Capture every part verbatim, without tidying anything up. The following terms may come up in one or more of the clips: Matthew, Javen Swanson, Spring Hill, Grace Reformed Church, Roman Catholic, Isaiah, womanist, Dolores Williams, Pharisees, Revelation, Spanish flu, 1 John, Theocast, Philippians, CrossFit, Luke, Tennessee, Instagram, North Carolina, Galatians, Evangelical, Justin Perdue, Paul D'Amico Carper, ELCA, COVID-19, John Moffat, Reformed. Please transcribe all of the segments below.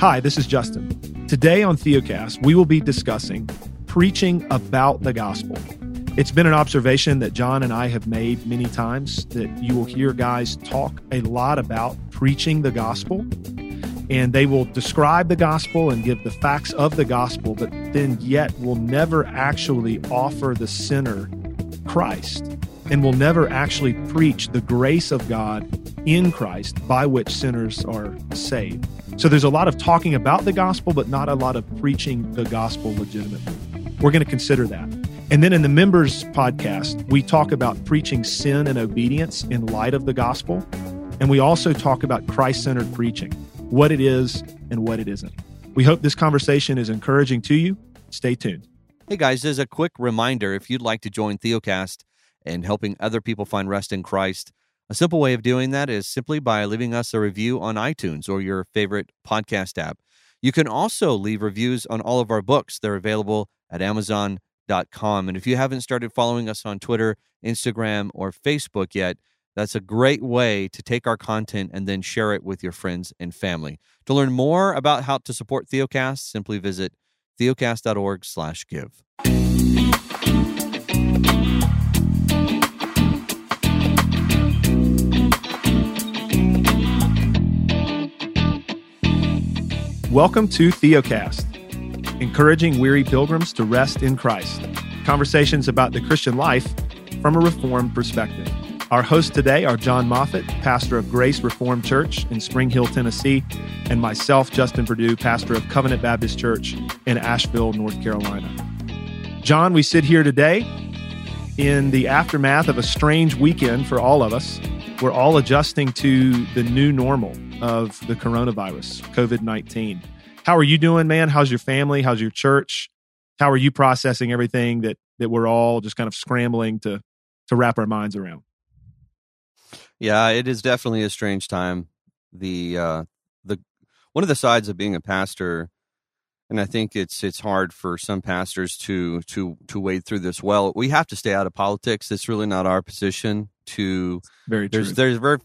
Hi, this is Justin. Today on Theocast, we will be discussing preaching about the gospel. It's been an observation that John and I have made many times that you will hear guys talk a lot about preaching the gospel, and they will describe the gospel and give the facts of the gospel, but then yet will never actually offer the sinner Christ, and will never actually preach the grace of God in Christ by which sinners are saved. So there's a lot of talking about the gospel, but not a lot of preaching the gospel legitimately. We're going to consider that. And then in the Members podcast, we talk about preaching sin and obedience in light of the gospel. And we also talk about Christ-centered preaching, what it is and what it isn't. We hope this conversation is encouraging to you. Stay tuned. Hey guys, as a quick reminder, if you'd like to join Theocast and helping other people find rest in Christ, a simple way of doing that is simply by leaving us a review on iTunes or your favorite podcast app. You can also leave reviews on all of our books. They're available at amazon dot com. And if you haven't started following us on Twitter, Instagram, or Facebook yet, that's a great way to take our content and then share it with your friends and family. To learn more about how to support Theocast, simply visit theocast dot org slash give. Welcome to Theocast, encouraging weary pilgrims to rest in Christ, conversations about the Christian life from a Reformed perspective. Our hosts today are John Moffat, pastor of Grace Reformed Church in Spring Hill, Tennessee, and myself, Justin Perdue, pastor of Covenant Baptist Church in Asheville, North Carolina. John, we sit here today in the aftermath of a strange weekend for all of us. We're all adjusting to the new normal of the coronavirus, covid nineteen. How are you doing, man? How's your family? How's your church? How are you processing everything that that we're all just kind of scrambling to to wrap our minds around? Yeah, it is definitely a strange time. The uh, the one of the sides of being a pastor, and I think it's it's hard for some pastors to to to wade through this well. We have to stay out of politics. It's really not our position to. Very true. There's there's very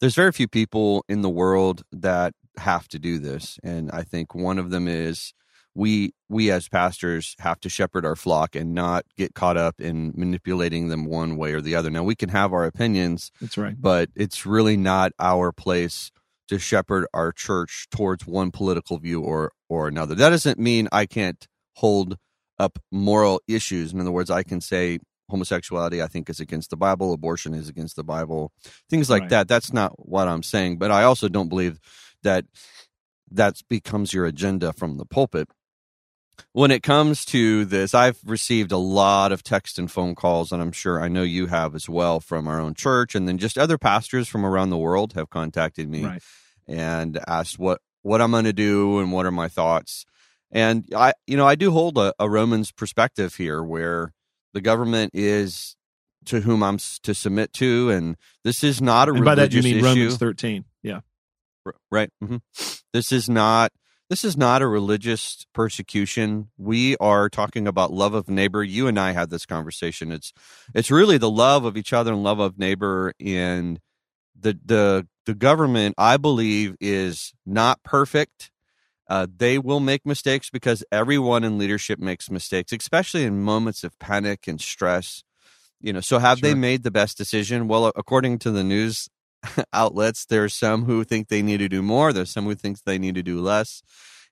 There's very few people in the world that have to do this, and I think one of them is we we as pastors have to shepherd our flock and not get caught up in manipulating them one way or the other. Now, we can have our opinions, that's right, but it's really not our place to shepherd our church towards one political view or or another. That doesn't mean I can't hold up moral issues. In other words, I can say homosexuality, I think, is against the Bible. Abortion is against the Bible. Things like right. that. That's not what I'm saying. But I also don't believe that that becomes your agenda from the pulpit. When it comes to this, I've received a lot of text and phone calls, and I'm sure I know you have as well, from our own church. And then just other pastors from around the world have contacted me right. and asked what, what I'm going to do and what are my thoughts. And I, you know, I do hold a, a Romans perspective here where the government is to whom I'm to submit to, and this is not a religious issue. By that you mean Romans thirteen, yeah, right. Mm-hmm. This is not this is not a religious persecution. We are talking about love of neighbor. You and I had this conversation. It's it's really the love of each other and love of neighbor. And the the the government, I believe, is not perfect. Uh, they will make mistakes because everyone in leadership makes mistakes, especially in moments of panic and stress. You know, so have sure. they made the best decision? Well, according to the news outlets, there's some who think they need to do more. There's some who think they need to do less.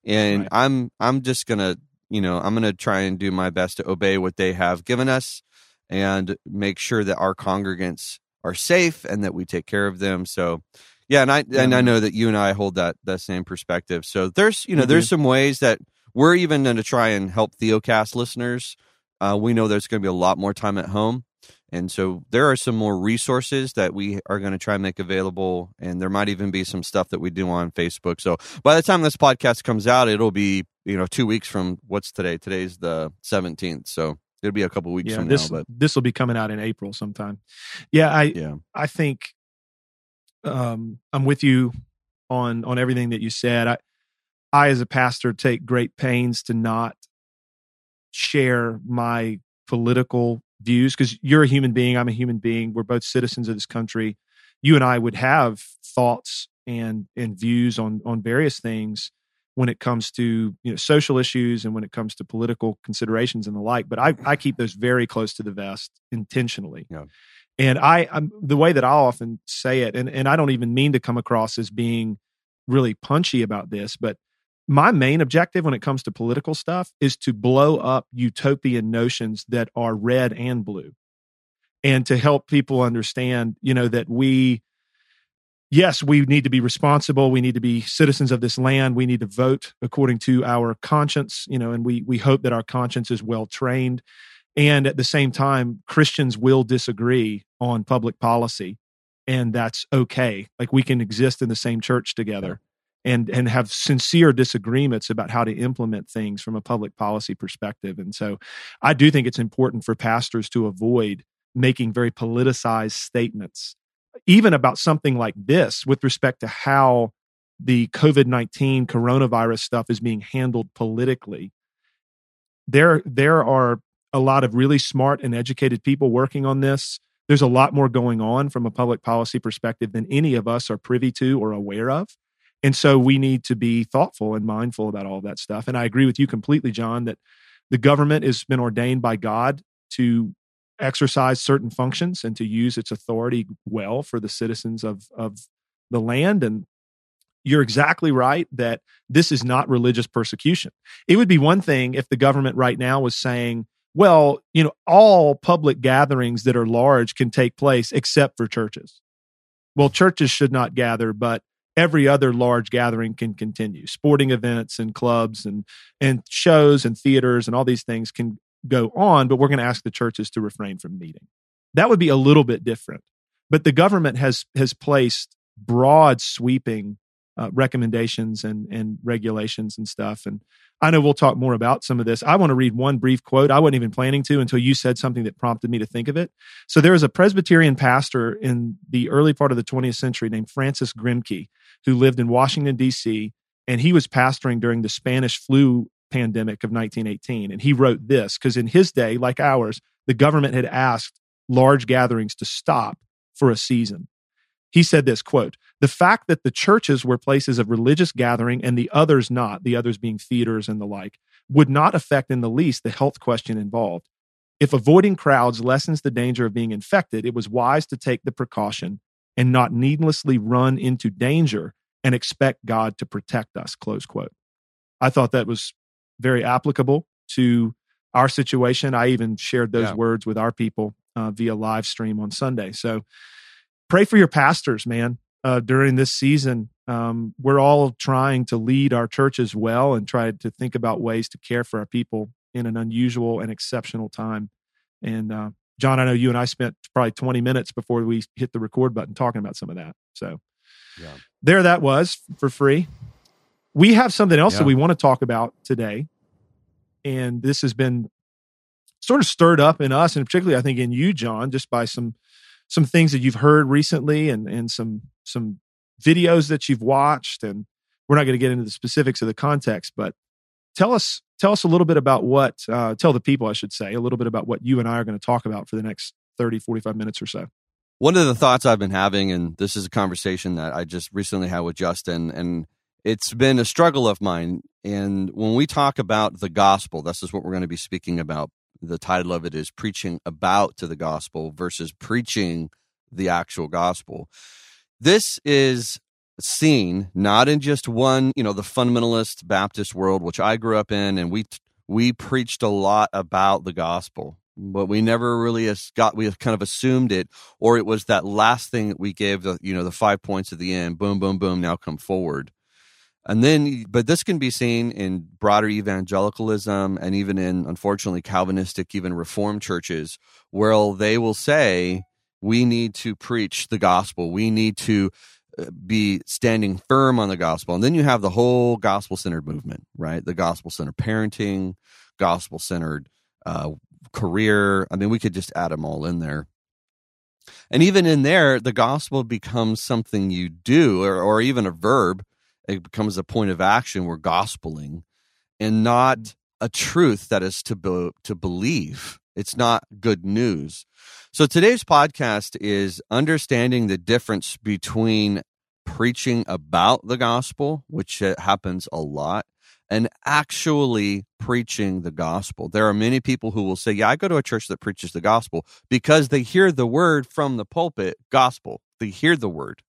And right. I'm I'm just gonna you know I'm gonna try and do my best to obey what they have given us and make sure that our congregants are safe and that we take care of them. So. Yeah, and I and I know that you and I hold that that same perspective. So there's you know mm-hmm. there's some ways that we're even going to try and help Theocast listeners. Uh, we know there's going to be a lot more time at home, and so there are some more resources that we are going to try and make available. And there might even be some stuff that we do on Facebook. So by the time this podcast comes out, it'll be you know two weeks from what's today. Today's the seventeenth. So it'll be a couple weeks yeah, from this, now. But this will be coming out in April sometime. Yeah, I yeah. I think. Um, I'm with you on on everything that you said. I, I, as a pastor, take great pains to not share my political views because you're a human being. I'm a human being. We're both citizens of this country. You and I would have thoughts and and views on on various things. when it comes to, you know, social issues and when it comes to political considerations and the like. But I, I keep those very close to the vest intentionally. Yeah. And I, I'm, the way that I often say it, and, and I don't even mean to come across as being really punchy about this, but my main objective when it comes to political stuff is to blow up utopian notions that are red and blue, and to help people understand, you know, that we, yes, we need to be responsible. We need to be citizens of this land. We need to vote according to our conscience, you know, and we we hope that our conscience is well trained. And at the same time, Christians will disagree on public policy, and that's okay. Like, we can exist in the same church together and and have sincere disagreements about how to implement things from a public policy perspective. And so I do think it's important for pastors to avoid making very politicized statements, even about something like this, with respect to how the COVID nineteen coronavirus stuff is being handled politically. There, there are a lot of really smart and educated people working on this. There's a lot more going on from a public policy perspective than any of us are privy to or aware of. And so we need to be thoughtful and mindful about all that stuff. And I agree with you completely, John, that the government has been ordained by God to exercise certain functions and to use its authority well for the citizens of, of the land. And you're exactly right that this is not religious persecution. It would be one thing if the government right now was saying, well, you know, all public gatherings that are large can take place except for churches. Well, churches should not gather, but every other large gathering can continue. Sporting events and clubs and and shows and theaters and all these things can go on, but we're going to ask the churches to refrain from meeting. That would be a little bit different. But the government has has placed broad, sweeping uh, recommendations and and regulations and stuff. And I know we'll talk more about some of this. I want to read one brief quote. I wasn't even planning to until you said something that prompted me to think of it. So there was a Presbyterian pastor in the early part of the twentieth century named Francis Grimke, who lived in Washington, D C, and he was pastoring during the Spanish flu pandemic of nineteen eighteen. And he wrote this, because in his day, like ours, the government had asked large gatherings to stop for a season. He said this, quote, "The fact that the churches were places of religious gathering and the others not, the others being theaters and the like, would not affect in the least the health question involved. If avoiding crowds lessens the danger of being infected, it was wise to take the precaution and not needlessly run into danger and expect God to protect us," close quote. I thought that was very applicable to our situation. I even shared those yeah. words with our people uh, via live stream on Sunday. So pray for your pastors, man, uh, during this season. Um, we're all trying to lead our churches well and try to think about ways to care for our people in an unusual and exceptional time. And uh, John, I know you and I spent probably twenty minutes before we hit the record button talking about some of that. So yeah. there that was for free. We have something else yeah. that we want to talk about today, and this has been sort of stirred up in us, and particularly I think in you, John, just by some some things that you've heard recently and and some some videos that you've watched. And we're not going to get into the specifics of the context, but tell us tell us a little bit about what, uh, tell the people, I should say, a little bit about what you and I are going to talk about for the next thirty, forty-five minutes or so. One of the thoughts I've been having, and this is a conversation that I just recently had with Justin, and it's been a struggle of mine. And when we talk about the gospel, this is what we're going to be speaking about. The title of it is Preaching About to the Gospel versus Preaching the Actual Gospel. This is seen not in just one, you know, the fundamentalist Baptist world, which I grew up in, and we we preached a lot about the gospel, but we never really got, we kind of assumed it, or it was that last thing that we gave, the, you know, the five points at the end, boom, boom, boom, now come forward. And then, but this can be seen in broader evangelicalism and even in, unfortunately, Calvinistic, even Reformed churches, where they will say, we need to preach the gospel. We need to be standing firm on the gospel. And then you have the whole gospel-centered movement, right? The gospel-centered parenting, gospel-centered uh, career. I mean, we could just add them all in there. And even in there, the gospel becomes something you do, or, or even a verb. It becomes a point of action. We're gospeling, and not a truth that is to be, to believe. It's not good news. So today's podcast is understanding the difference between preaching about the gospel, which happens a lot, and actually preaching the gospel. There are many people who will say, yeah, I go to a church that preaches the gospel, because they hear the word from the pulpit, gospel. They hear the word.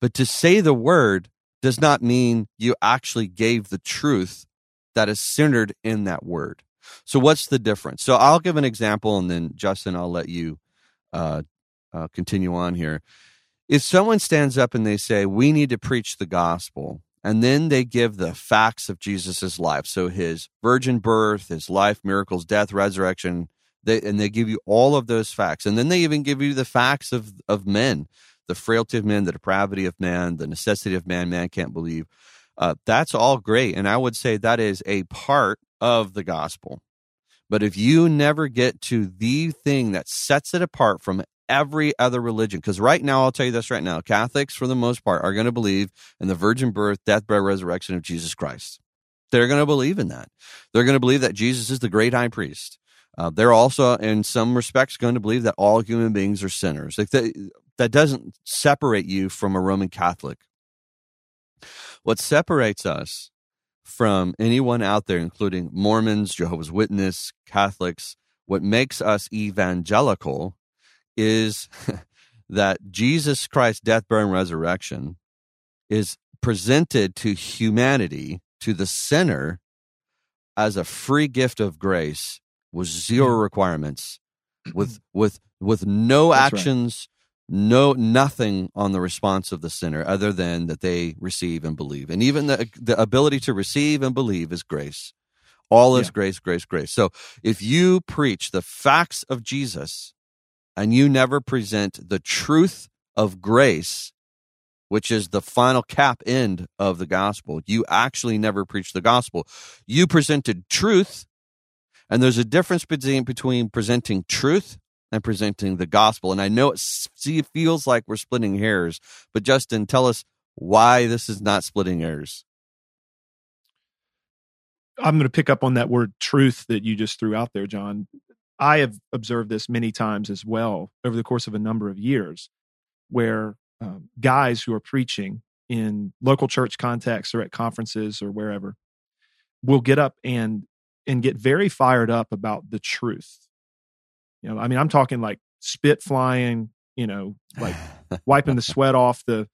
But to say the word does not mean you actually gave the truth that is centered in that word. So what's the difference? So I'll give an example, and then, Justin, I'll let you uh, uh, continue on here. If someone stands up and they say, we need to preach the gospel, and then they give the facts of Jesus's life, so his virgin birth, his life, miracles, death, resurrection, they, and they give you all of those facts, and then they even give you the facts of, of men, the frailty of men, the depravity of man, the necessity of man, man can't believe. Uh, that's all great, and I would say that is a part of the gospel. But if you never get to the thing that sets it apart from every other religion, because right now, I'll tell you this right now, Catholics, for the most part, are going to believe in the virgin birth, death, burial, resurrection of Jesus Christ. They're going to believe in that. They're going to believe that Jesus is the great high priest. Uh, they're also, in some respects, going to believe that all human beings are sinners. Like that, that doesn't separate you from a Roman Catholic. What separates us from anyone out there, including Mormons, Jehovah's Witnesses, Catholics, what makes us evangelical is that Jesus Christ's death, burial, and resurrection is presented to humanity, to the sinner, as a free gift of grace with zero requirements, with with with no That's actions, right. no nothing on the response of the sinner other than that they receive and believe. And even the the ability to receive and believe is grace. All is yeah. grace, grace, grace. So if you preach the facts of Jesus, and you never present the truth of grace, which is the final cap end of the gospel, you actually never preach the gospel. You presented truth, and there's a difference between, between presenting truth and presenting the gospel. And I know it see, feels like we're splitting hairs, but Justin, tell us why this is not splitting hairs. I'm going to pick up on that word truth that you just threw out there, John. I have observed this many times as well over the course of a number of years, where um, guys who are preaching in local church contexts or at conferences or wherever will get up and and get very fired up about the truth. You know, I mean, I'm talking like spit flying, you know, like wiping the sweat off the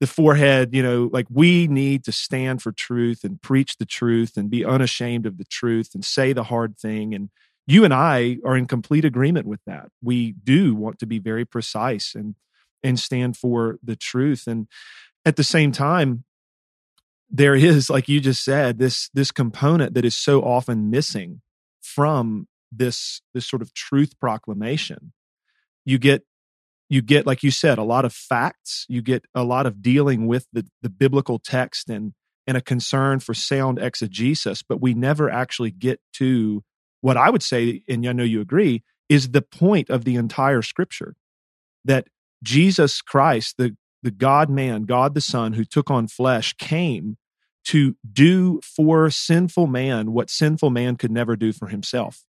the forehead. You know, like we need to stand for truth and preach the truth and be unashamed of the truth and say the hard thing. And you and I are in complete agreement with that. We do want to be very precise and and stand for the truth. And at the same time, there is, like you just said, this this component that is so often missing from this this sort of truth proclamation. You get you get, like you said, a lot of facts. You get a lot of dealing with the, the biblical text and and a concern for sound exegesis, but we never actually get to what I would say, and I know you agree, is the point of the entire Scripture, that Jesus Christ, the, the God-man, God the Son, who took on flesh, came to do for sinful man what sinful man could never do for himself.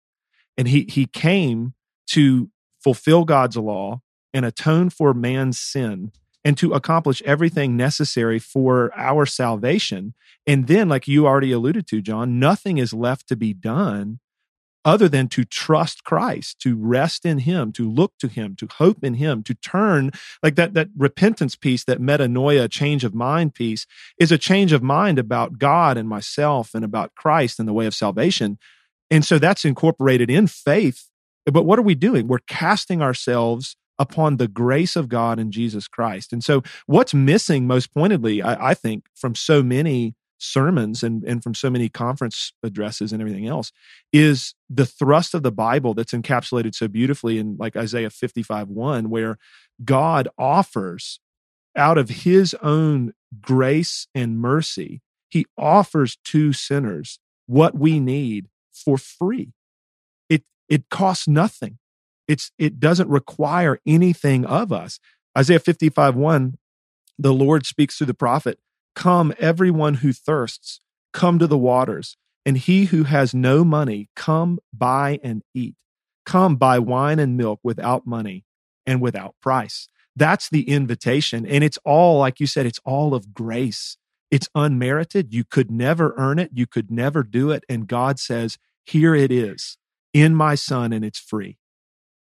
And he he came to fulfill God's law and atone for man's sin and to accomplish everything necessary for our salvation. And then, like you already alluded to, John, nothing is left to be done other than to trust Christ, to rest in Him, to look to Him, to hope in Him, to turn, like that that repentance piece, that metanoia, change of mind piece, is a change of mind about God and myself and about Christ and the way of salvation. And so that's incorporated in faith. But what are we doing? We're casting ourselves upon the grace of God and Jesus Christ. And so what's missing most pointedly, I, I think, from so many sermons and, and from so many conference addresses and everything else is the thrust of the Bible that's encapsulated so beautifully in like Isaiah fifty-five one, where God offers out of His own grace and mercy, He offers to sinners what we need for free. It it costs nothing. It's it doesn't require anything of us. Isaiah fifty-five one, the Lord speaks through the prophet, "Come, everyone who thirsts, come to the waters, and he who has no money, come buy and eat. Come buy wine and milk without money and without price." That's the invitation. And it's all, like you said, it's all of grace. It's unmerited. You could never earn it. You could never do it. And God says, here it is in my Son, and it's free.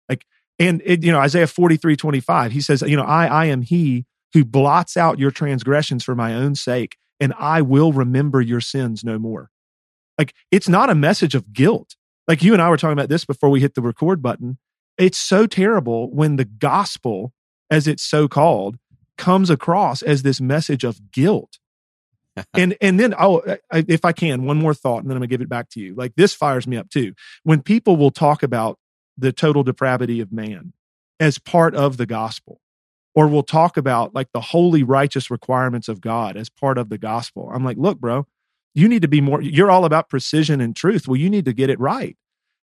Like, and it, you know, Isaiah forty-three twenty-five, he says, you know, I, I am he who blots out your transgressions for my own sake, and I will remember your sins no more. Like, it's not a message of guilt. Like, you and I were talking about this before we hit the record button. It's so terrible when the gospel, as it's so called, comes across as this message of guilt. and and then, oh, if I can, one more thought, and then I'm gonna give it back to you. Like, this fires me up too. When people will talk about the total depravity of man as part of the gospel, or we'll talk about like the holy, righteous requirements of God as part of the gospel. I'm like, look, bro, you need to be more, you're all about precision and truth. Well, you need to get it right.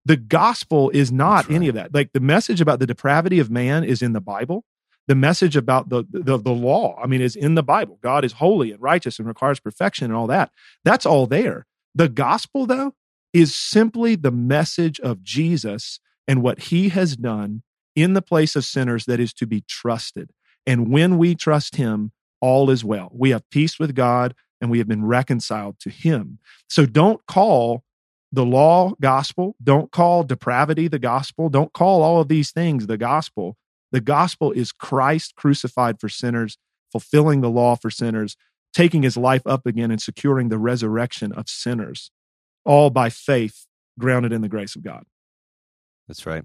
The gospel is not right. Any of that. Like, the message about the depravity of man is in the Bible. The message about the, the the law, I mean, is in the Bible. God is holy and righteous and requires perfection and all that. That's all there. The gospel, though, is simply the message of Jesus and what he has done in the place of sinners that is to be trusted. And when we trust him, all is well. We have peace with God, and we have been reconciled to him. So don't call the law gospel. Don't call depravity the gospel. Don't call all of these things the gospel. The gospel is Christ crucified for sinners, fulfilling the law for sinners, taking his life up again, and securing the resurrection of sinners, all by faith, grounded in the grace of God. That's right.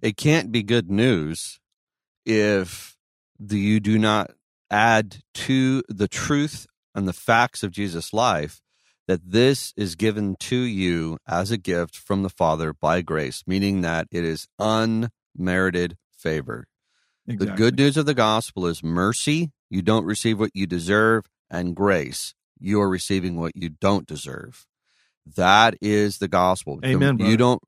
It can't be good news if you do not add to the truth and the facts of Jesus' life that this is given to you as a gift from the Father by grace, meaning that it is unmerited favor. Exactly. The good news of the gospel is mercy. You don't receive what you deserve, and grace. You are receiving what you don't deserve. That is the gospel. Amen. You don't.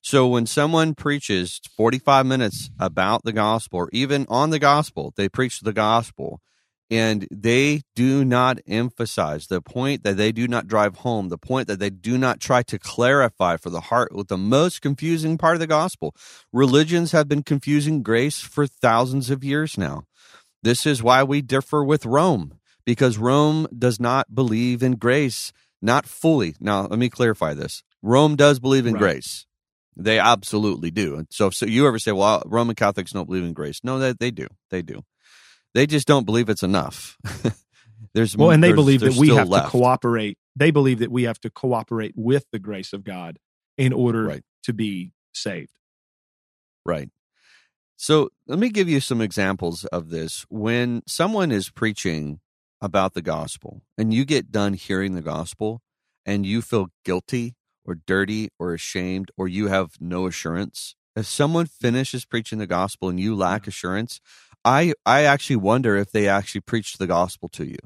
So when someone preaches forty-five minutes about the gospel, or even on the gospel, they preach the gospel, and they do not emphasize the point that they do not drive home, the point that they do not try to clarify for the heart with the most confusing part of the gospel. Religions have been confusing grace for thousands of years now. This is why we differ with Rome, because Rome does not believe in grace, not fully. Now, let me clarify this. Rome does believe in right. grace. They absolutely do. And so if so you ever say, well, Roman Catholics don't believe in grace. No, they, they do. They do. They just don't believe it's enough. there's Well, and they there's, believe there's that we have left. to cooperate. They believe that we have to cooperate with the grace of God in order right. to be saved. Right. So let me give you some examples of this. When someone is preaching about the gospel and you get done hearing the gospel and you feel guilty or dirty or ashamed, or you have no assurance. If someone finishes preaching the gospel and you lack assurance, I, I actually wonder if they actually preached the gospel to you.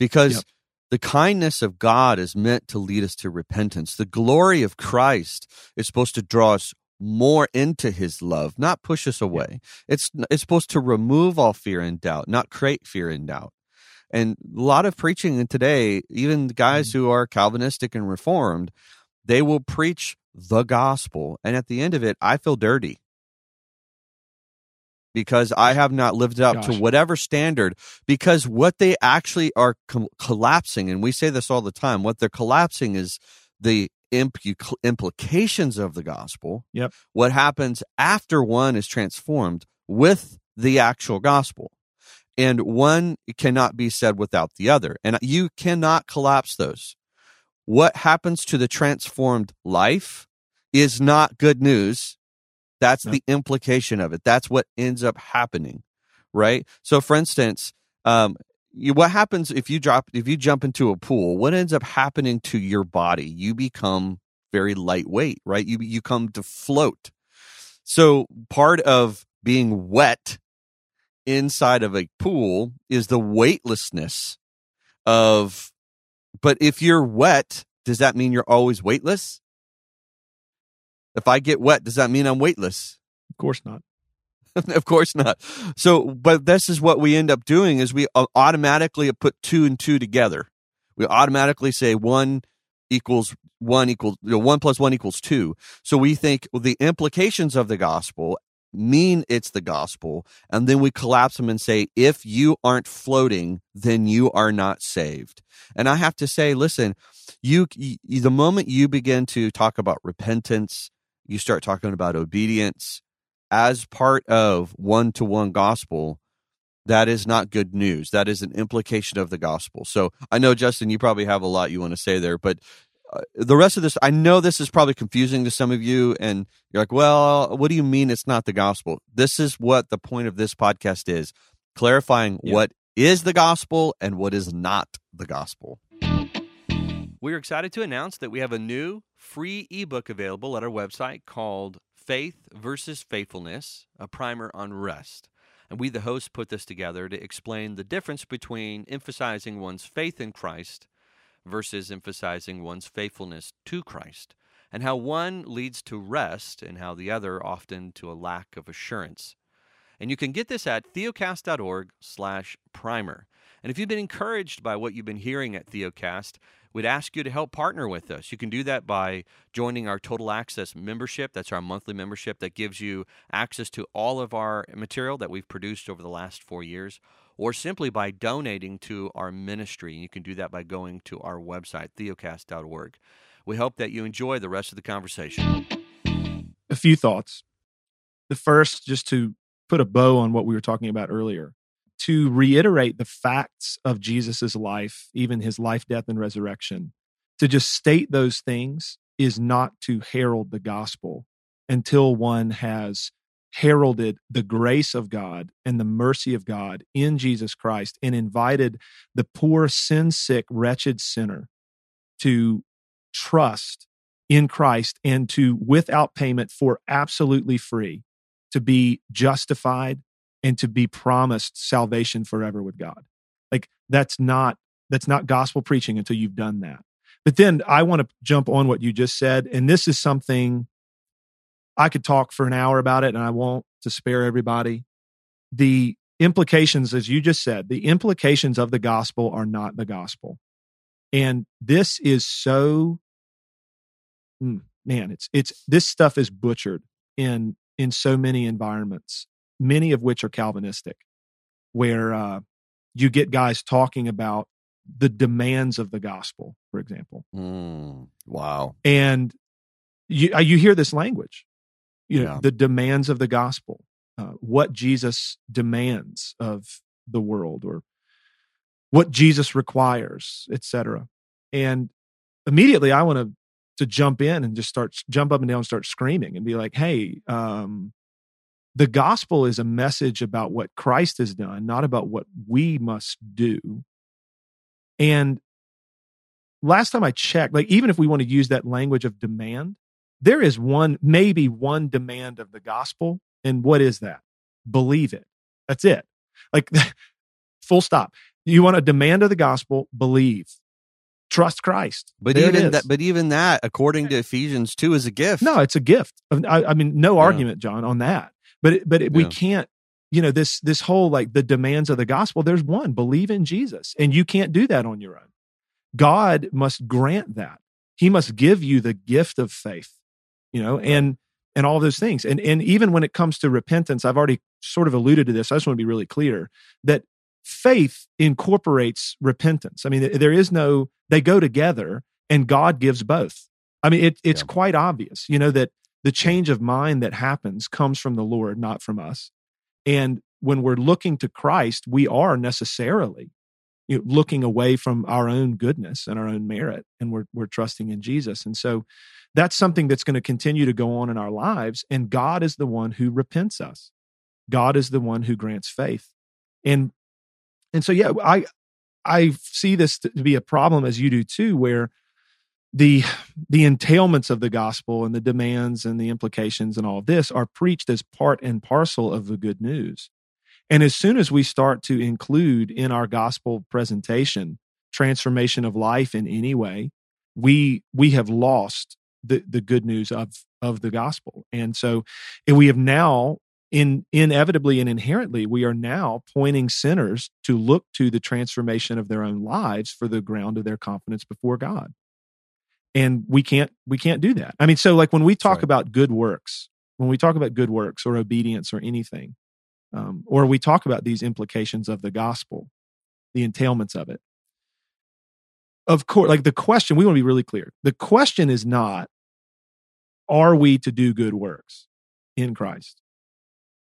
Because yep. the kindness of God is meant to lead us to repentance. The glory of Christ is supposed to draw us more into his love, not push us away. Yep. It's, it's supposed to remove all fear and doubt, not create fear and doubt. And a lot of preaching today, even guys who are Calvinistic and Reformed, they will preach the gospel. And at the end of it, I feel dirty because I have not lived up Gosh. to whatever standard, because what they actually are co- collapsing, and we say this all the time, what they're collapsing is the imp- implications of the gospel. Yep. What happens after one is transformed with the actual gospel. And one cannot be said without the other. And you cannot collapse those. What happens to the transformed life is not good news. That's no. the implication of it. That's what ends up happening, right? So, for instance, um, you, what happens if you drop, if you jump into a pool? What ends up happening to your body? You become very lightweight, right? You you come to float. So, part of being wet inside of a pool is the weightlessness of, but if you're wet, does that mean you're always weightless? If I get wet, does that mean I'm weightless? Of course not. Of course not. So, but this is what we end up doing is we automatically put two and two together. We automatically say one equals one equals, you know, one plus one equals two. So we think, well, the implications of the gospel mean it's the gospel, and then we collapse them and say, if you aren't floating, then you are not saved. And I have to say, listen, you, you the moment you begin to talk about repentance, you start talking about obedience as part of one-to-one gospel, that is not good news. That is an implication of the gospel. So I know, Justin, you probably have a lot you want to say there, but Uh, the rest of this, I know this is probably confusing to some of you, and you're like, well, what do you mean it's not the gospel? This is what the point of this podcast is, clarifying yeah. what is the gospel and what is not the gospel. We're excited to announce that we have a new free ebook available at our website called Faith versus Faithfulness, a primer on rest. And we, the hosts, put this together to explain the difference between emphasizing one's faith in Christ versus emphasizing one's faithfulness to Christ, and how one leads to rest and how the other often to a lack of assurance. And you can get this at theocast.org slash primer. And if you've been encouraged by what you've been hearing at Theocast, we'd ask you to help partner with us. You can do that by joining our Total Access membership. That's our monthly membership that gives you access to all of our material that we've produced over the last four years, or simply by donating to our ministry. You can do that by going to our website, theocast dot org. We hope that you enjoy the rest of the conversation. A few thoughts. The first, just to put a bow on what we were talking about earlier, to reiterate the facts of Jesus's life, even his life, death, and resurrection. To just state those things is not to herald the gospel until one has heralded the grace of God and the mercy of God in Jesus Christ, and invited the poor, sin-sick, wretched sinner to trust in Christ and to, without payment, for absolutely free, to be justified and to be promised salvation forever with God. Like, that's not that's not gospel preaching until you've done that. But then I want to jump on what you just said, and this is something I could talk for an hour about it, and I won't, to spare everybody. The implications, as you just said, the implications of the gospel are not the gospel. And this is so, man, it's it's this stuff is butchered in in so many environments, many of which are Calvinistic, where uh, you get guys talking about the demands of the gospel, for example. Mm, wow. And you you hear this language. You know, yeah. the demands of the gospel, uh, what Jesus demands of the world, or what Jesus requires, et cetera. And immediately I want to to jump in and just start, jump up and down and start screaming and be like, hey, um, the gospel is a message about what Christ has done, not about what we must do. And last time I checked, like, even if we want to use that language of demand, there is one, maybe one demand of the gospel. And what is that? Believe it. That's it. Like, full stop. You want a demand of the gospel, believe. Trust Christ. But there even that, but even that, according to Ephesians two, is a gift. No, it's a gift. I, I mean, no yeah. argument, John, on that. But it, but it, yeah. we can't, you know, this this whole, like, the demands of the gospel, there's one, believe in Jesus. And you can't do that on your own. God must grant that. He must give you the gift of faith. You know, and and all those things. And and even when it comes to repentance, I've already sort of alluded to this. I just want to be really clear that faith incorporates repentance. I mean, there is no, they go together, and God gives both. I mean, it, it's yeah. quite obvious, you know, that the change of mind that happens comes from the Lord, not from us. And when we're looking to Christ, we are necessarily, you know, looking away from our own goodness and our own merit, and we're we're trusting in Jesus. And so that's something that's going to continue to go on in our lives, and God is the one who repents us. God is the one who grants faith. And and so, yeah, I I see this to be a problem, as you do too, where the the entailments of the gospel and the demands and the implications and all of this are preached as part and parcel of the good news. And as soon as we start to include in our gospel presentation transformation of life in any way, we we have lost the, the good news of, of the gospel. And so and we have now, in, inevitably and inherently, we are now pointing sinners to look to the transformation of their own lives for the ground of their confidence before God. And we can't we can't do that. I mean, so like when we talk That's right. about good works, when we talk about good works or obedience or anything, um, or we talk about these implications of the gospel, the entailments of it, of course, like the question, we want to be really clear. The question is not, are we to do good works in Christ?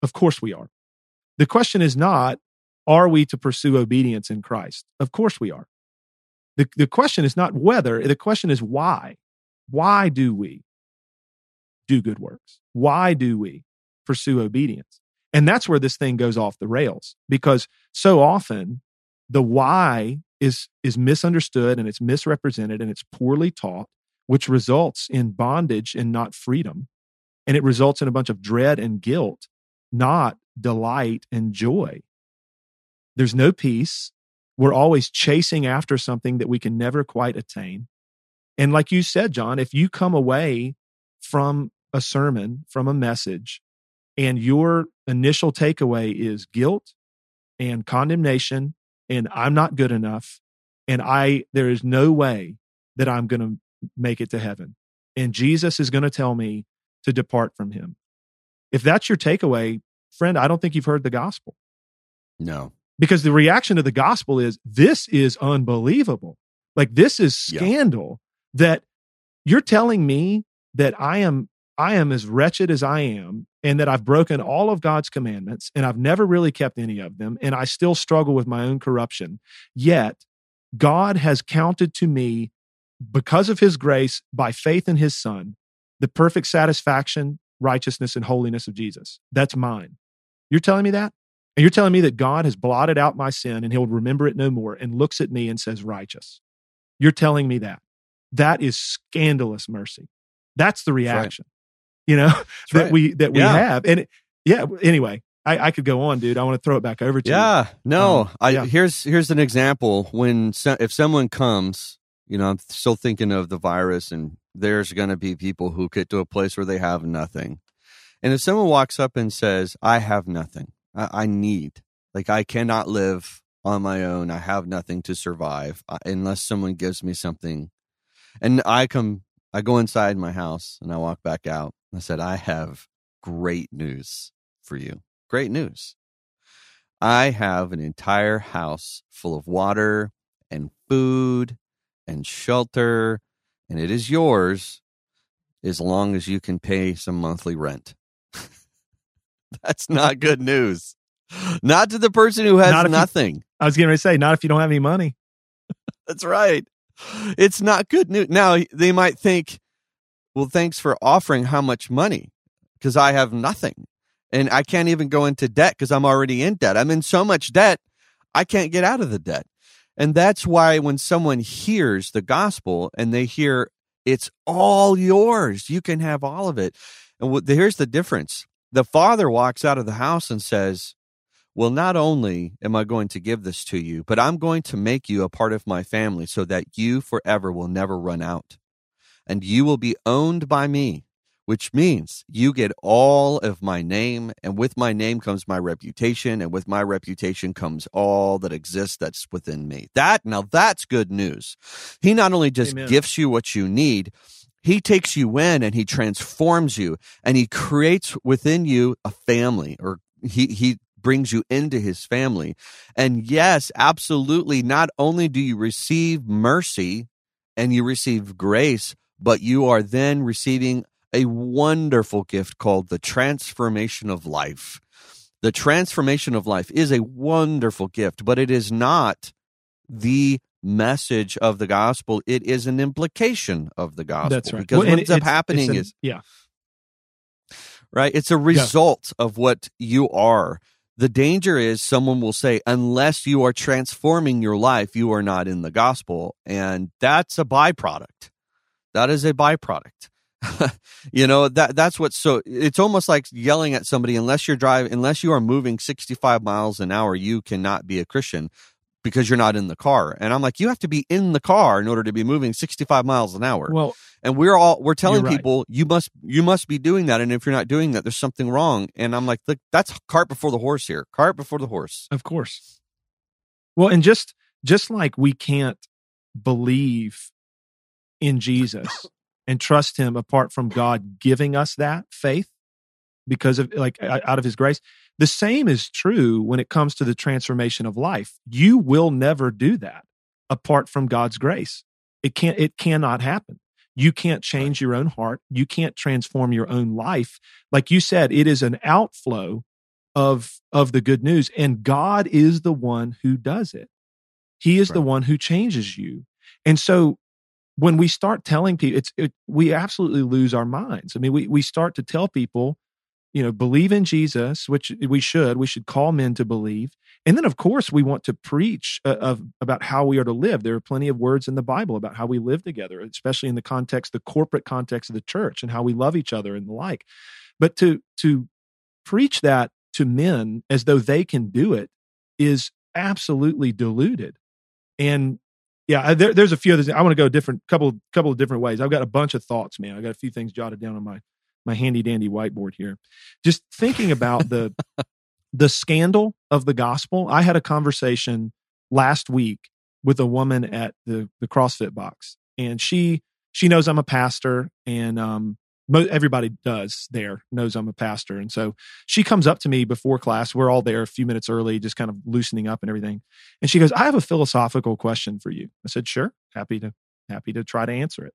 Of course we are. The question is not, are we to pursue obedience in Christ? Of course we are. The, the question is not whether, the question is why. Why do we do good works? Why do we pursue obedience? And that's where this thing goes off the rails, because so often the why is, is misunderstood and it's misrepresented and it's poorly taught, which results in bondage and not freedom. And it results in a bunch of dread and guilt, not delight and joy. There's no peace. We're always chasing after something that we can never quite attain. And like you said, John, if you come away from a sermon, from a message, and your initial takeaway is guilt and condemnation, and I'm not good enough, and I there is no way that I'm going to make it to heaven, and Jesus is going to tell me to depart from him. If that's your takeaway, friend, I don't think you've heard the gospel. No. Because the reaction to the gospel is, this is unbelievable. Like, this is scandal. Yeah. That you're telling me that I am I am as wretched as I am, and that I've broken all of God's commandments, and I've never really kept any of them, and I still struggle with my own corruption. Yet, God has counted to me, because of his grace, by faith in his Son, the perfect satisfaction, righteousness, and holiness of Jesus. That's mine. You're telling me that? And you're telling me that God has blotted out my sin and he'll remember it no more, and looks at me and says, righteous. You're telling me that. That is scandalous mercy. That's the reaction, That's right. you know, That's that right. we that we yeah. have. And it, yeah, anyway, I, I could go on, dude. I want to throw it back over to yeah, you. No, um, I, yeah, no. Here's here's an example. When so, if someone comes, you know, I'm still thinking of the virus, and there's going to be people who get to a place where they have nothing. And if someone walks up and says, I have nothing, I need, like, I cannot live on my own. I have nothing to survive unless someone gives me something. And I come, I go inside my house and I walk back out. I said, I have great news for you. Great news. I have an entire house full of water and food and shelter, and it is yours as long as you can pay some monthly rent. That's not good news. Not to the person who has not nothing. You, I was going to say, not if you don't have any money. That's right. It's not good news. Now, they might think, well, thanks for offering how much money, because I have nothing. And I can't even go into debt because I'm already in debt. I'm in so much debt, I can't get out of the debt. And that's why when someone hears the gospel and they hear, it's all yours, you can have all of it. And here's the difference. The father walks out of the house and says, well, not only am I going to give this to you, but I'm going to make you a part of my family so that you forever will never run out. And you will be owned by me, which means you get all of my name. And with my name comes my reputation. And with my reputation comes all that exists that's within me. That, now that's good news. He not only just Amen. Gifts you what you need, he takes you in and he transforms you, and he creates within you a family, or he, he brings you into his family. And yes, absolutely, not only do you receive mercy and you receive grace, but you are then receiving a wonderful gift called the transformation of life. The transformation of life is a wonderful gift, but it is not the message of the gospel. It is an implication of the gospel. That's right. Because well, what ends up it's, happening it's an, is yeah right it's a result yeah. of what you are. The danger is someone will say, unless you are transforming your life, you are not in the gospel. And that's a byproduct. That is a byproduct. You know, that that's what, so it's almost like yelling at somebody, unless you're driving, unless you are moving sixty-five miles an hour, you cannot be a Christian, because you're not in the car. And I'm like, you have to be in the car in order to be moving sixty-five miles an hour. Well, and we're all we're telling right. people you must you must be doing that, and if you're not doing that, there's something wrong. And I'm like, look, that's cart before the horse here. Cart before the horse. Of course. Well, and just just like we can't believe in Jesus and trust him apart from God giving us that faith, because of, like, out of his grace. The same is true when it comes to the transformation of life. You will never do that apart from God's grace. It can't, it cannot happen. You can't change your own heart. You can't transform your own life. Like you said, it is an outflow of, of the good news, and God is the one who does it. He is right. the one who changes you. And so when we start telling people, it's, it, we absolutely lose our minds. I mean, we, we start to tell people, you know, believe in Jesus, which we should, we should call men to believe. And then, of course, we want to preach uh, of, about how we are to live. There are plenty of words in the Bible about how we live together, especially in the context, the corporate context of the church, and how we love each other and the like. But to, to preach that to men as though they can do it is absolutely diluted. And yeah, there, there's a few others. I want to go a different, couple, couple of different ways. I've got a bunch of thoughts, man. I've got a few things jotted down on my my handy-dandy whiteboard here. Just thinking about the the scandal of the gospel. I had a conversation last week with a woman at the, the CrossFit box, and she she knows I'm a pastor, and um, mo- everybody does there knows I'm a pastor. And so she comes up to me before class. We're all there a few minutes early, just kind of loosening up and everything. And she goes, "I have a philosophical question for you." I said, "Sure, happy to. Happy to try to answer it."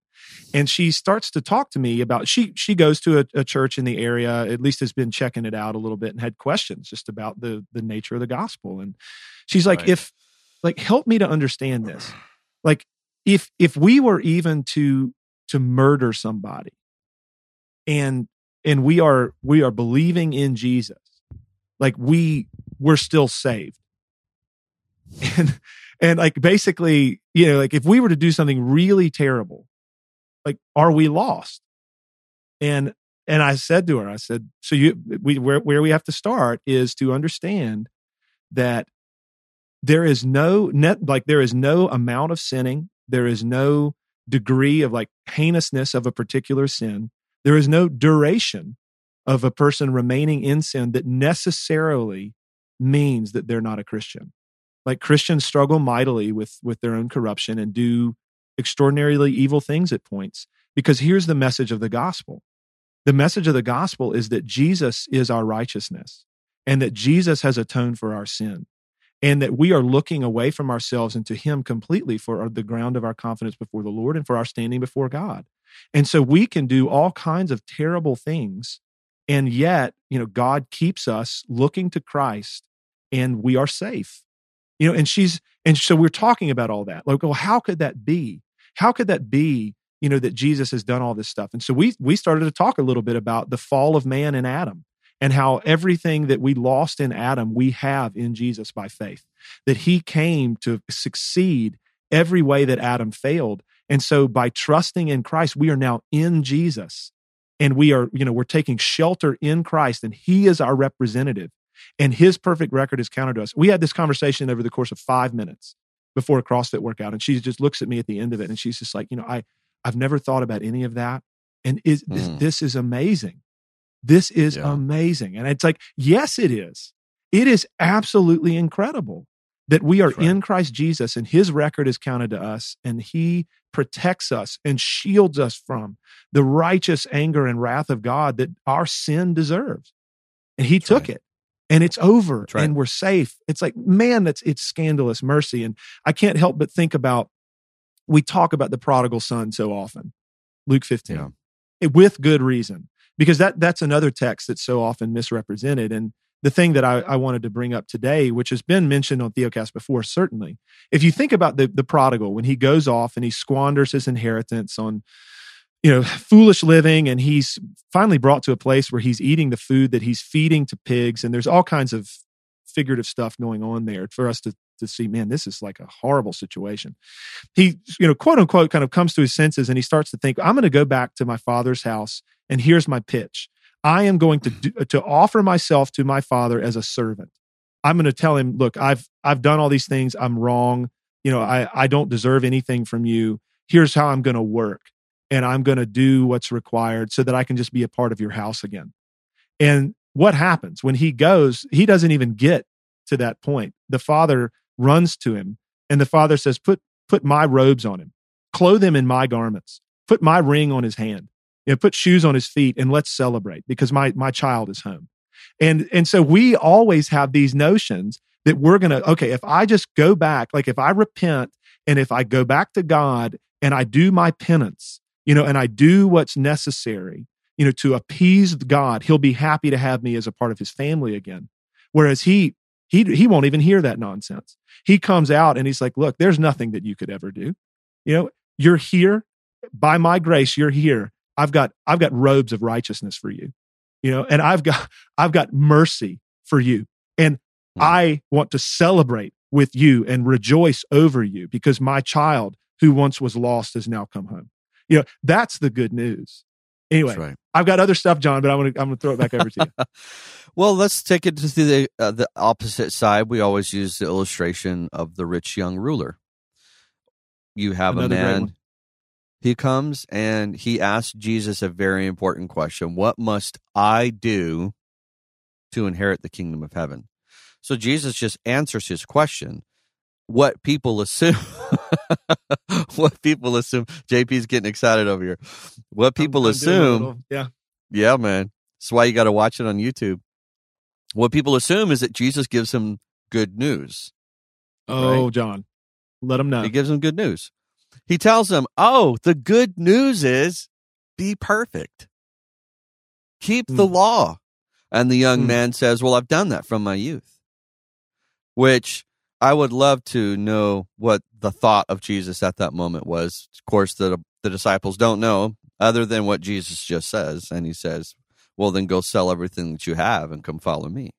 And she starts to talk to me about, she she goes to a, a church in the area, at least has been checking it out a little bit, and had questions just about the the nature of the gospel. And she's like, right. if, like, help me to understand this. Like, if if we were even to to murder somebody, and and we are we are believing in Jesus, like, we we're still saved. And And like, basically, you know, like, if we were to do something really terrible, like, are we lost? And, and I said to her, I said, so you, we, where, where we have to start is to understand that there is no net, like, there is no amount of sinning. There is no degree of, like, heinousness of a particular sin. There is no duration of a person remaining in sin that necessarily means that they're not a Christian. Like, Christians struggle mightily with, with their own corruption and do extraordinarily evil things at points, because here's the message of the gospel. The message of the gospel is that Jesus is our righteousness, and that Jesus has atoned for our sin, and that we are looking away from ourselves and to him completely for our, the ground of our confidence before the Lord and for our standing before God. And so we can do all kinds of terrible things, and yet, you know, God keeps us looking to Christ, and we are safe. You know, and she's, and so we're talking about all that. Like, well, how could that be? How could that be, you know, that Jesus has done all this stuff? And so we we started to talk a little bit about the fall of man in Adam, and how everything that we lost in Adam, we have in Jesus by faith, that he came to succeed every way that Adam failed. And so by trusting in Christ, we are now in Jesus, and we are, you know, we're taking shelter in Christ, and he is our representative. And his perfect record is counted to us. We had this conversation over the course of five minutes before a CrossFit workout, and she just looks at me at the end of it, and she's just like, you know, I, I've never thought about any of that, and is, mm. this, this is amazing. This is yeah. amazing. And it's like, yes, it is. It is absolutely incredible that we are right. in Christ Jesus, and his record is counted to us, and he protects us and shields us from the righteous anger and wrath of God that our sin deserves. And he That's took right. it. And it's over, right. and we're safe. It's like, man, that's it's scandalous mercy. And I can't help but think about, we talk about the prodigal son so often, Luke fifteen, yeah. it, with good reason, because that that's another text that's so often misrepresented. And the thing that I, I wanted to bring up today, which has been mentioned on Theocast before, certainly, if you think about the the prodigal, when he goes off and he squanders his inheritance on, you know, foolish living, and he's finally brought to a place where he's eating the food that he's feeding to pigs, and there's all kinds of figurative stuff going on there for us to, to see, man, this is like a horrible situation. He, you know, quote unquote, kind of comes to his senses, and he starts to think, I'm going to go back to my father's house, and here's my pitch. I am going to do, to offer myself to my father as a servant. I'm going to tell him, look, I've I've done all these things. I'm wrong. You know, I, I don't deserve anything from you. Here's how I'm going to work. And I'm going to do what's required so that I can just be a part of your house again. And what happens when he goes? He doesn't even get to that point. The father runs to him, and the father says, put, put my robes on him, clothe him in my garments, put my ring on his hand, You know, put shoes on his feet and let's celebrate because my my child is home. And and so we always have these notions that we're going to, okay, if I just go back, like if I repent and if I go back to God and I do my penance, you know, and I do what's necessary, you know, to appease God, he'll be happy to have me as a part of his family again. Whereas he, he, he won't even hear that nonsense. He comes out and he's like, look, there's nothing that you could ever do. You know, you're here by my grace. You're here. I've got, I've got robes of righteousness for you, you know, and I've got, I've got mercy for you. And I want to celebrate with you and rejoice over you because my child who once was lost has now come home. You know, that's the good news. Anyway, right. I've got other stuff, John, but I'm going to I'm going to throw it back over to you. Well, let's take it to the uh, the opposite side. We always use the illustration of the rich young ruler. You have Another a man. He comes and he asks Jesus a very important question: what must I do to inherit the kingdom of heaven? So Jesus just answers his question. What people assume, what people assume, J P's getting excited over here. What people I'm, I'm assume, little, yeah, yeah, man. That's why you got to watch it on YouTube. What people assume is that Jesus gives him good news. Oh, right? John, let them know. He gives them good news. He tells them, oh, the good news is be perfect. Keep mm. the law. And the young mm. man says, well, I've done that from my youth, which I would love to know what the thought of Jesus at that moment was. Of course, the, the disciples don't know other than what Jesus just says. And he says, well, then go sell everything that you have and come follow me.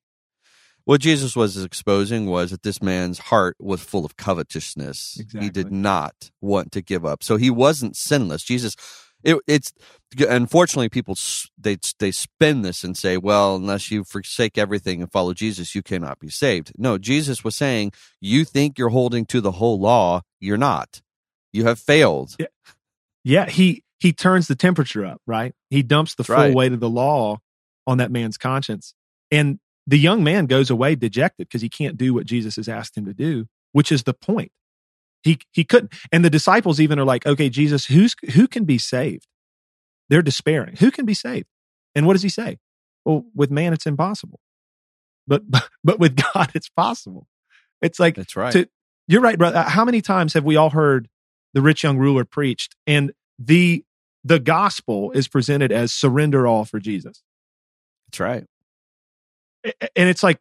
What Jesus was exposing was that this man's heart was full of covetousness. Exactly. He did not want to give up. So he wasn't sinless. Jesus, it, it's unfortunately people, they, they spin this and say, well, unless you forsake everything and follow Jesus, you cannot be saved. No, Jesus was saying, you think you're holding to the whole law. You're not. You have failed. Yeah. Yeah, he, he turns the temperature up, right? He dumps the That's full right. weight of the law on that man's conscience. And the young man goes away dejected because he can't do what Jesus has asked him to do, which is the point. He he couldn't. And the disciples even are like, okay, Jesus, who's who can be saved? They're despairing. Who can be saved? And what does he say? Well, with man, it's impossible. But but, but with God, it's possible. It's like, that's right. To, you're right, brother. How many times have we all heard the rich young ruler preached? And the the gospel is presented as surrender all for Jesus. That's right. And it's like,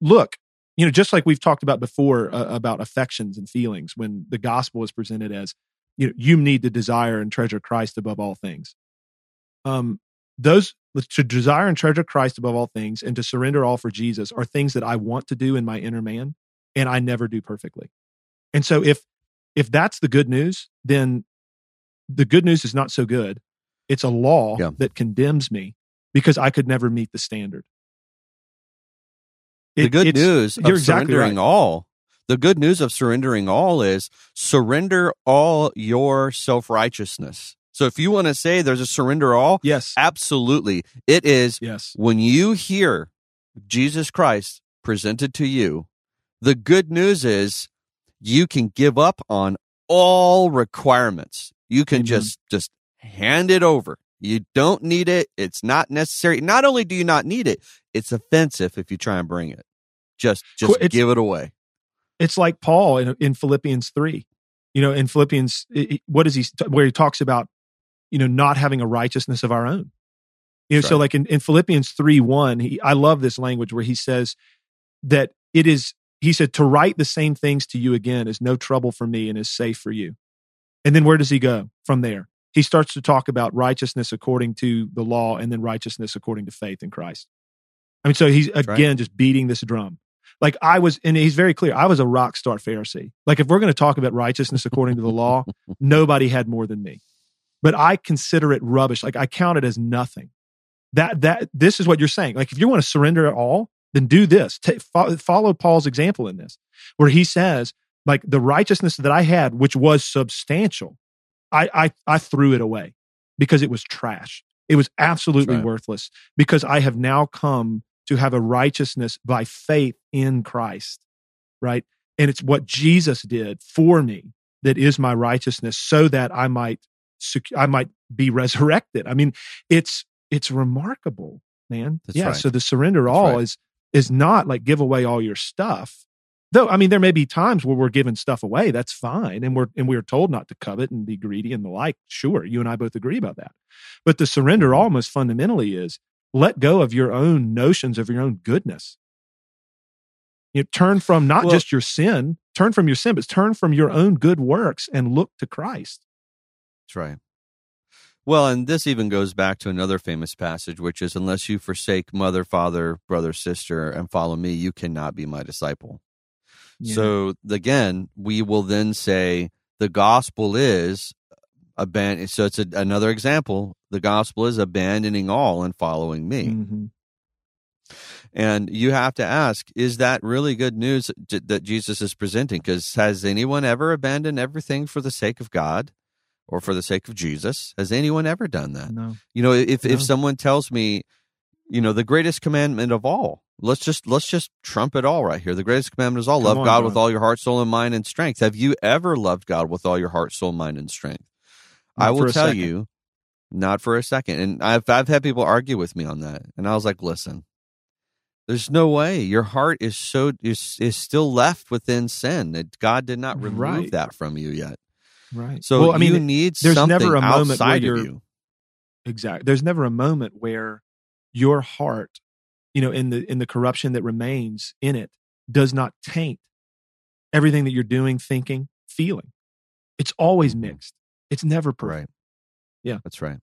look, you know, just like we've talked about before uh, about affections and feelings, when the gospel is presented as, you know, you need to desire and treasure Christ above all things. Um, those to desire and treasure Christ above all things and to surrender all for Jesus are things that I want to do in my inner man, and I never do perfectly. And so, if if that's the good news, then the good news is not so good. It's a law yeah. that condemns me because I could never meet the standard. The good it's, news of exactly surrendering right. all, the good news of surrendering all is surrender all your self-righteousness. So if you want to say there's a surrender all, yes, absolutely. It is yes. when you hear Jesus Christ presented to you, the good news is you can give up on all requirements. You can Amen. just just hand it over. You don't need it. It's not necessary. Not only do you not need it, it's offensive if you try and bring it. Just just it's, give it away. It's like Paul in, in Philippians three. You know, in Philippians, it, what is he, where he talks about, you know, not having a righteousness of our own. You know, That's so right. like in, in Philippians three one, he, I love this language where he says that it is, he said, to write the same things to you again is no trouble for me and is safe for you. And then where does he go from there? He starts to talk about righteousness according to the law and then righteousness according to faith in Christ. I mean, so he's, That's again, right. just beating this drum. Like I was, and he's very clear, I was a rock star Pharisee. Like if we're going to talk about righteousness according to the law, nobody had more than me. But I consider it rubbish. Like I count it as nothing. That, that, this is what you're saying. Like if you want to surrender it all, then do this. T- fo- follow Paul's example in this, where he says, like the righteousness that I had, which was substantial, I, I I threw it away because it was trash. It was absolutely right. worthless because I have now come to have a righteousness by faith in Christ, right? And it's what Jesus did for me that is my righteousness so that I might sec- I might be resurrected. I mean, it's it's remarkable, man. That's yeah. Right. So the surrender That's all right. is is not like give away all your stuff. Though, I mean, there may be times where we're giving stuff away. That's fine. And we're and we're told not to covet and be greedy and the like. Sure, you and I both agree about that. But the surrender almost fundamentally is let go of your own notions of your own goodness. You know, turn from not well, just your sin, turn from your sin, but turn from your own good works and look to Christ. That's right. Well, and this even goes back to another famous passage, which is, unless you forsake mother, father, brother, sister, and follow me, you cannot be my disciple. Yeah. So again, we will then say the gospel is aban- so it's a, another example. The gospel is abandoning all and following me. Mm-hmm. And you have to ask, is that really good news that Jesus is presenting? Because has anyone ever abandoned everything for the sake of God or for the sake of Jesus? Has anyone ever done that? No. You know, if, no. if someone tells me, you know, the greatest commandment of all, Let's just let's just trump it all right here. The greatest commandment is all. Come love on, God, God with all your heart, soul, and mind and strength. Have you ever loved God with all your heart, soul, mind, and strength? Not I will tell second. you, not for a second. And I've I've had people argue with me on that. And I was like, listen, there's no way. Your heart is so is is still left within sin. That God did not remove right. that from you yet. Right. So well, I mean, you need there's something never a moment outside where of you. Exactly. There's never a moment where your heart, you know, in the in the corruption that remains in it, does not taint everything that you're doing, thinking, feeling. It's always mixed. It's never perfect. Right. Yeah. That's right.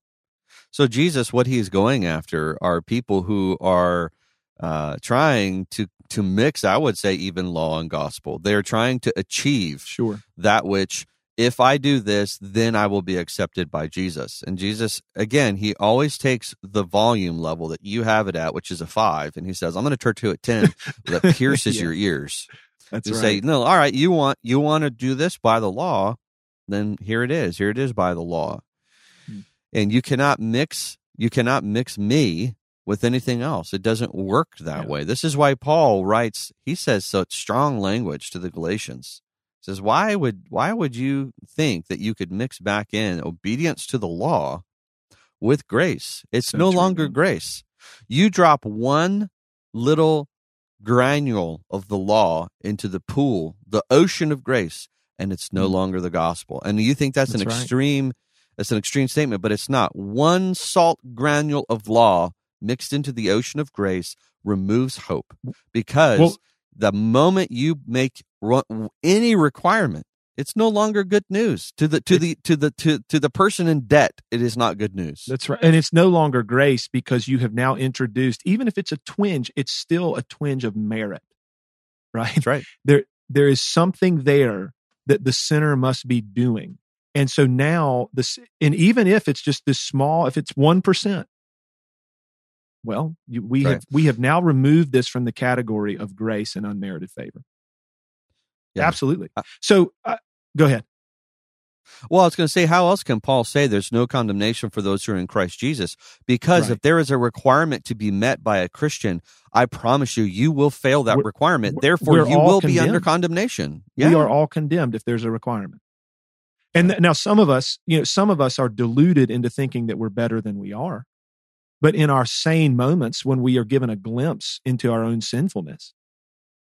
So Jesus, what he's going after are people who are uh, trying to, to mix, I would say, even law and gospel. They're trying to achieve sure. that which, if I do this, then I will be accepted by Jesus. And Jesus, again, he always takes the volume level that you have it at, which is a five, and he says, I'm going to turn to a ten that pierces yeah. your ears. That's you right. say, no, all right, you want you want to do this by the law, then here it is. Here it is by the law. Hmm. And you cannot mix, you cannot mix me with anything else. It doesn't work that yeah. way. This is why Paul writes, he says such strong language to the Galatians. Says, why would why would you think that you could mix back in obedience to the law with grace? It's so no true. longer grace. You drop one little granule of the law into the pool, the ocean of grace, and it's no longer the gospel. And you think that's, that's an right. extreme, that's an extreme statement, but it's not. One salt granule of law mixed into the ocean of grace removes hope, because well, the moment you make any requirement, it's no longer good news to the to the to the to, to the person in debt. It is not good news. That's right, and it's no longer grace, because you have now introduced, even if it's a twinge, it's still a twinge of merit. Right, that's right. There, there is something there that the sinner must be doing, and so now this, and even if it's just this small, if it's one percent, well, you, we right. have we have now removed this from the category of grace and unmerited favor. Yeah. Absolutely. So, uh, go ahead. Well, I was going to say, how else can Paul say there's no condemnation for those who are in Christ Jesus? Because right. if there is a requirement to be met by a Christian, I promise you, you will fail that we're, requirement. Therefore, you will condemned. be under condemnation. Yeah. We are all condemned if there's a requirement. And th- now, some of us, you know, some of us are deluded into thinking that we're better than we are. But in our sane moments, when we are given a glimpse into our own sinfulness,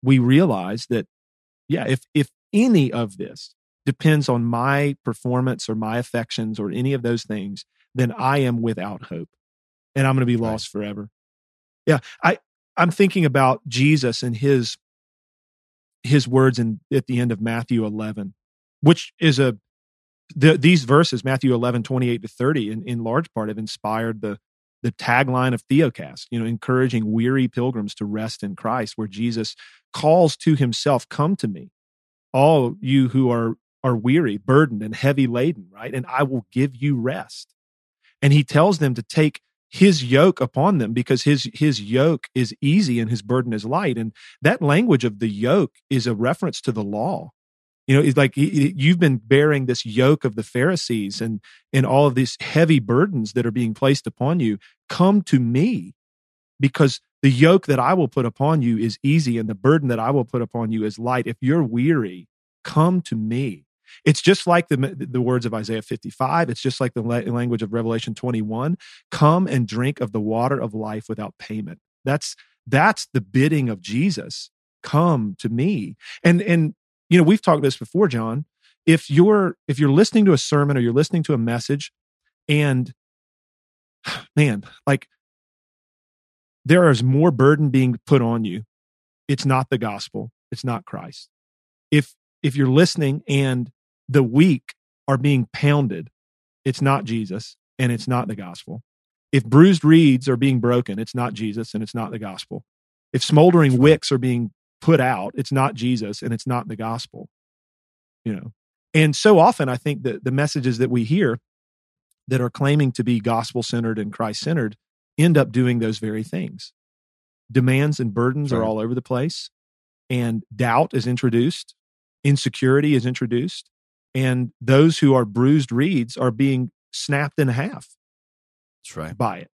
we realize that, yeah, if if any of this depends on my performance or my affections or any of those things, then I am without hope, and I'm going to be lost right. forever. Yeah, I I'm thinking about Jesus and his his words in at the end of Matthew eleven, which is a the, these verses Matthew eleven twenty eight to thirty in, in large part have inspired the the tagline of Theocast, you know, encouraging weary pilgrims to rest in Christ, where Jesus calls to himself, come to me, all you who are, are weary, burdened, and heavy laden, right? And I will give you rest. And he tells them to take his yoke upon them, because his, his yoke is easy and his burden is light. And that language of the yoke is a reference to the law. You know, it's like you've been bearing this yoke of the Pharisees and, and all of these heavy burdens that are being placed upon you. Come to me, because the yoke that I will put upon you is easy and the burden that I will put upon you is light. If you're weary, come to me. It's just like the, the words of Isaiah fifty-five. It's just like the language of Revelation twenty-one. Come and drink of the water of life without payment. That's that's the bidding of Jesus. Come to me. And and you know, we've talked about this before, John. If you're if you're listening to a sermon or you're listening to a message, and man, like there is more burden being put on you, it's not the gospel. It's not Christ. If if you're listening and the weak are being pounded, it's not Jesus and it's not the gospel. If bruised reeds are being broken, it's not Jesus and it's not the gospel. If smoldering wicks are being put out, it's not Jesus and it's not the gospel. You know, and so often I think that the messages that we hear that are claiming to be gospel-centered and Christ-centered end up doing those very things. Demands and burdens Right. are all over the place, and doubt is introduced, insecurity is introduced, and those who are bruised reeds are being snapped in half. That's right. By it.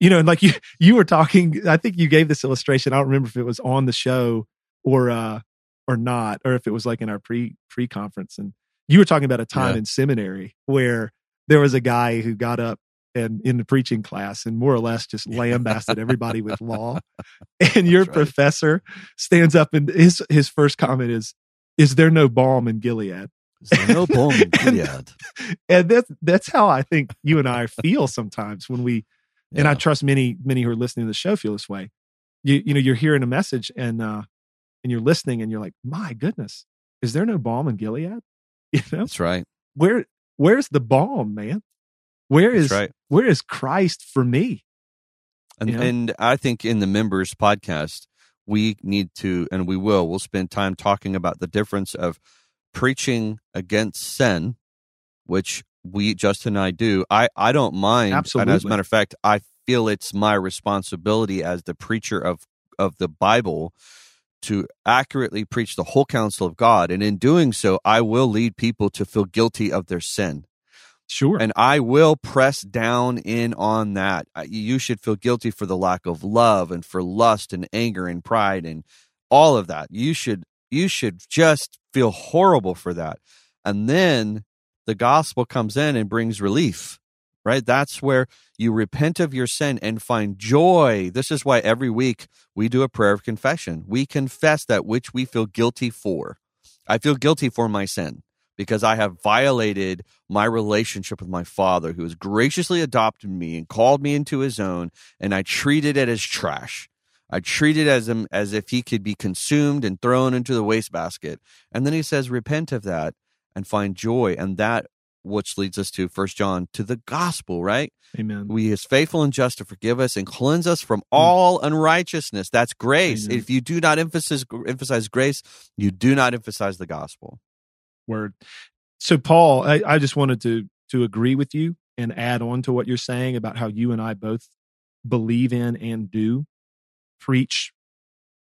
You know, and like you you were talking, I think you gave this illustration. I don't remember if it was on the show or uh, or not, or if it was like in our pre pre-conference. And you were talking about a time yeah. in seminary where there was a guy who got up and in the preaching class and more or less just lambasted everybody with law. And your right. professor stands up and his his first comment is, "Is there no balm in Gilead? Is there no balm in Gilead?" and and that's, that's how I think you and I feel sometimes when we, yeah. and I trust many, many who are listening to the show feel this way. You you know, you're hearing a message and uh, and you're listening and you're like, my goodness, is there no balm in Gilead? You know? That's right. Where Where's the balm, man? Where is right. where is Christ for me? And, you know? and I think in the members podcast, we need to, and we will, we'll spend time talking about the difference of preaching against sin, which we, Justin and I do. I, I don't mind. Absolutely. And as a matter of fact, I feel it's my responsibility as the preacher of, of the Bible to accurately preach the whole counsel of God. And in doing so, I will lead people to feel guilty of their sin. Sure. And I will press down in on that. You should feel guilty for the lack of love and for lust and anger and pride and all of that. You should, you should just feel horrible for that. And then the gospel comes in and brings relief. Right? That's where you repent of your sin and find joy. This is why every week we do a prayer of confession. We confess that which we feel guilty for. I feel guilty for my sin because I have violated my relationship with my Father, who has graciously adopted me and called me into His own, and I treated it as trash. I treated it as, as if He could be consumed and thrown into the wastebasket. And then He says, repent of that and find joy. And that which leads us to First John, to the gospel, right? Amen. He is faithful and just to forgive us and cleanse us from all unrighteousness. That's grace. Amen. If you do not emphasize, emphasize grace, you do not emphasize the gospel. Word. So, Paul, I, I just wanted to to agree with you and add on to what you're saying about how you and I both believe in and do preach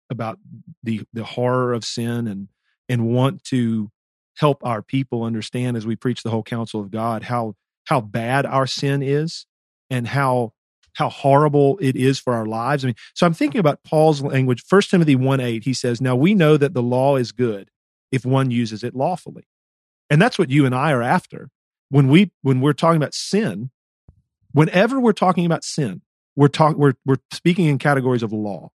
about the the horror of sin and and want to help our people understand as we preach the whole counsel of God how how bad our sin is and how how horrible it is for our lives. I mean, so I'm thinking about Paul's language. First Timothy one eight, he says, "Now we know that the law is good if one uses it lawfully." And that's what you and I are after. When we when we're talking about sin, whenever we're talking about sin, we're talk we're we're speaking in categories of law.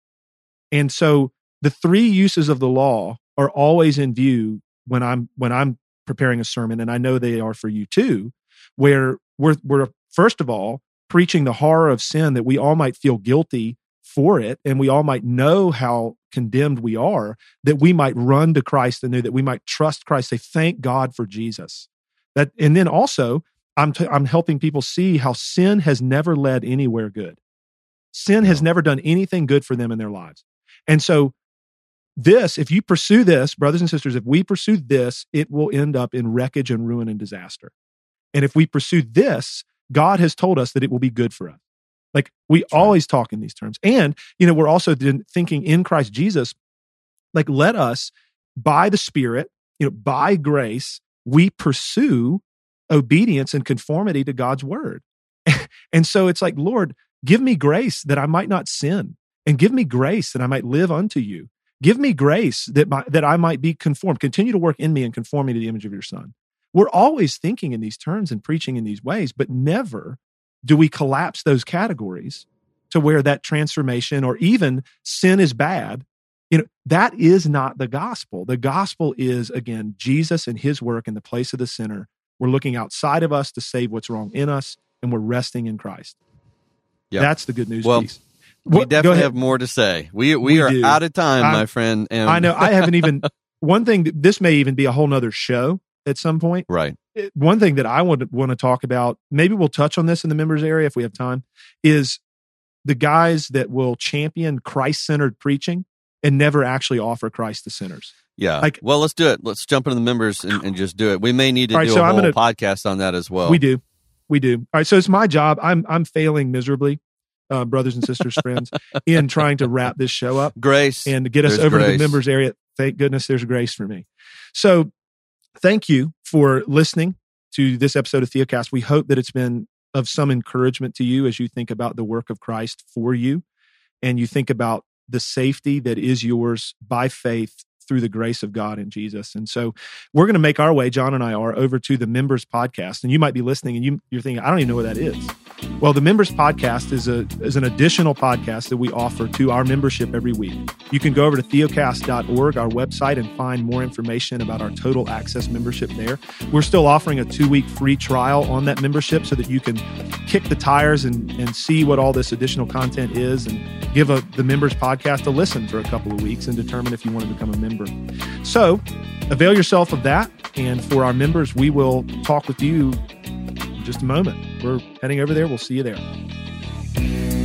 And so the three uses of the law are always in view when I'm when I'm preparing a sermon, and I know they are for you too, where we're we're first of all preaching the horror of sin, that we all might feel guilty for it, and we all might know how condemned we are, that we might run to Christ anew, that we might trust Christ, say thank God for Jesus. That, and then also I'm t- I'm helping people see how sin has never led anywhere good. Sin has never done anything good for them in their lives, and so. This, if you pursue this, brothers and sisters, if we pursue this, it will end up in wreckage and ruin and disaster. And if we pursue this, God has told us that it will be good for us. Like we That's always right. talk in these terms. And, you know, we're also thinking in Christ Jesus, like let us, by the Spirit, you know, by grace, we pursue obedience and conformity to God's word. And so it's like, Lord, give me grace that I might not sin, and give me grace that I might live unto you. Give me grace that my, that I might be conformed. Continue to work in me and conform me to the image of your Son. We're always thinking in these terms and preaching in these ways, but never do we collapse those categories to where that transformation or even sin is bad. You know, that is not the gospel. The gospel is, again, Jesus and his work in the place of the sinner. We're looking outside of us to save what's wrong in us, and we're resting in Christ. Yep. That's the good news well, piece. We definitely have more to say. We we, we are do. out of time, I, my friend. And I know. I haven't even... One thing, this may even be a whole nother show at some point. Right. One thing that I want to, want to talk about, maybe we'll touch on this in the members area if we have time, is the guys that will champion Christ-centered preaching and never actually offer Christ to sinners. Yeah. Like, well, let's do it. Let's jump into the members and, and just do it. We may need to right, do so a whole gonna, podcast on that as well. We do. We do. All right. So it's my job. I'm I'm failing miserably, uh, brothers and sisters, friends, in trying to wrap this show up. Grace. And to get us over grace. to the members area. Thank goodness there's grace for me. So thank you for listening to this episode of Theocast. We hope that it's been of some encouragement to you as you think about the work of Christ for you, and you think about the safety that is yours by faith through the grace of God in Jesus. And so we're going to make our way, John and I are, over to the Members Podcast. And you might be listening and you, you're thinking, I don't even know what that is. Well, the Members Podcast is a is an additional podcast that we offer to our membership every week. You can go over to theocast dot org, our website, and find more information about our Total Access membership there. We're still offering a two-week free trial on that membership so that you can kick the tires and, and see what all this additional content is, and give a, the Members Podcast a listen for a couple of weeks and determine if you want to become a member. So avail yourself of that. And for our members, we will talk with you in just a moment. We're heading over there. We'll see you there.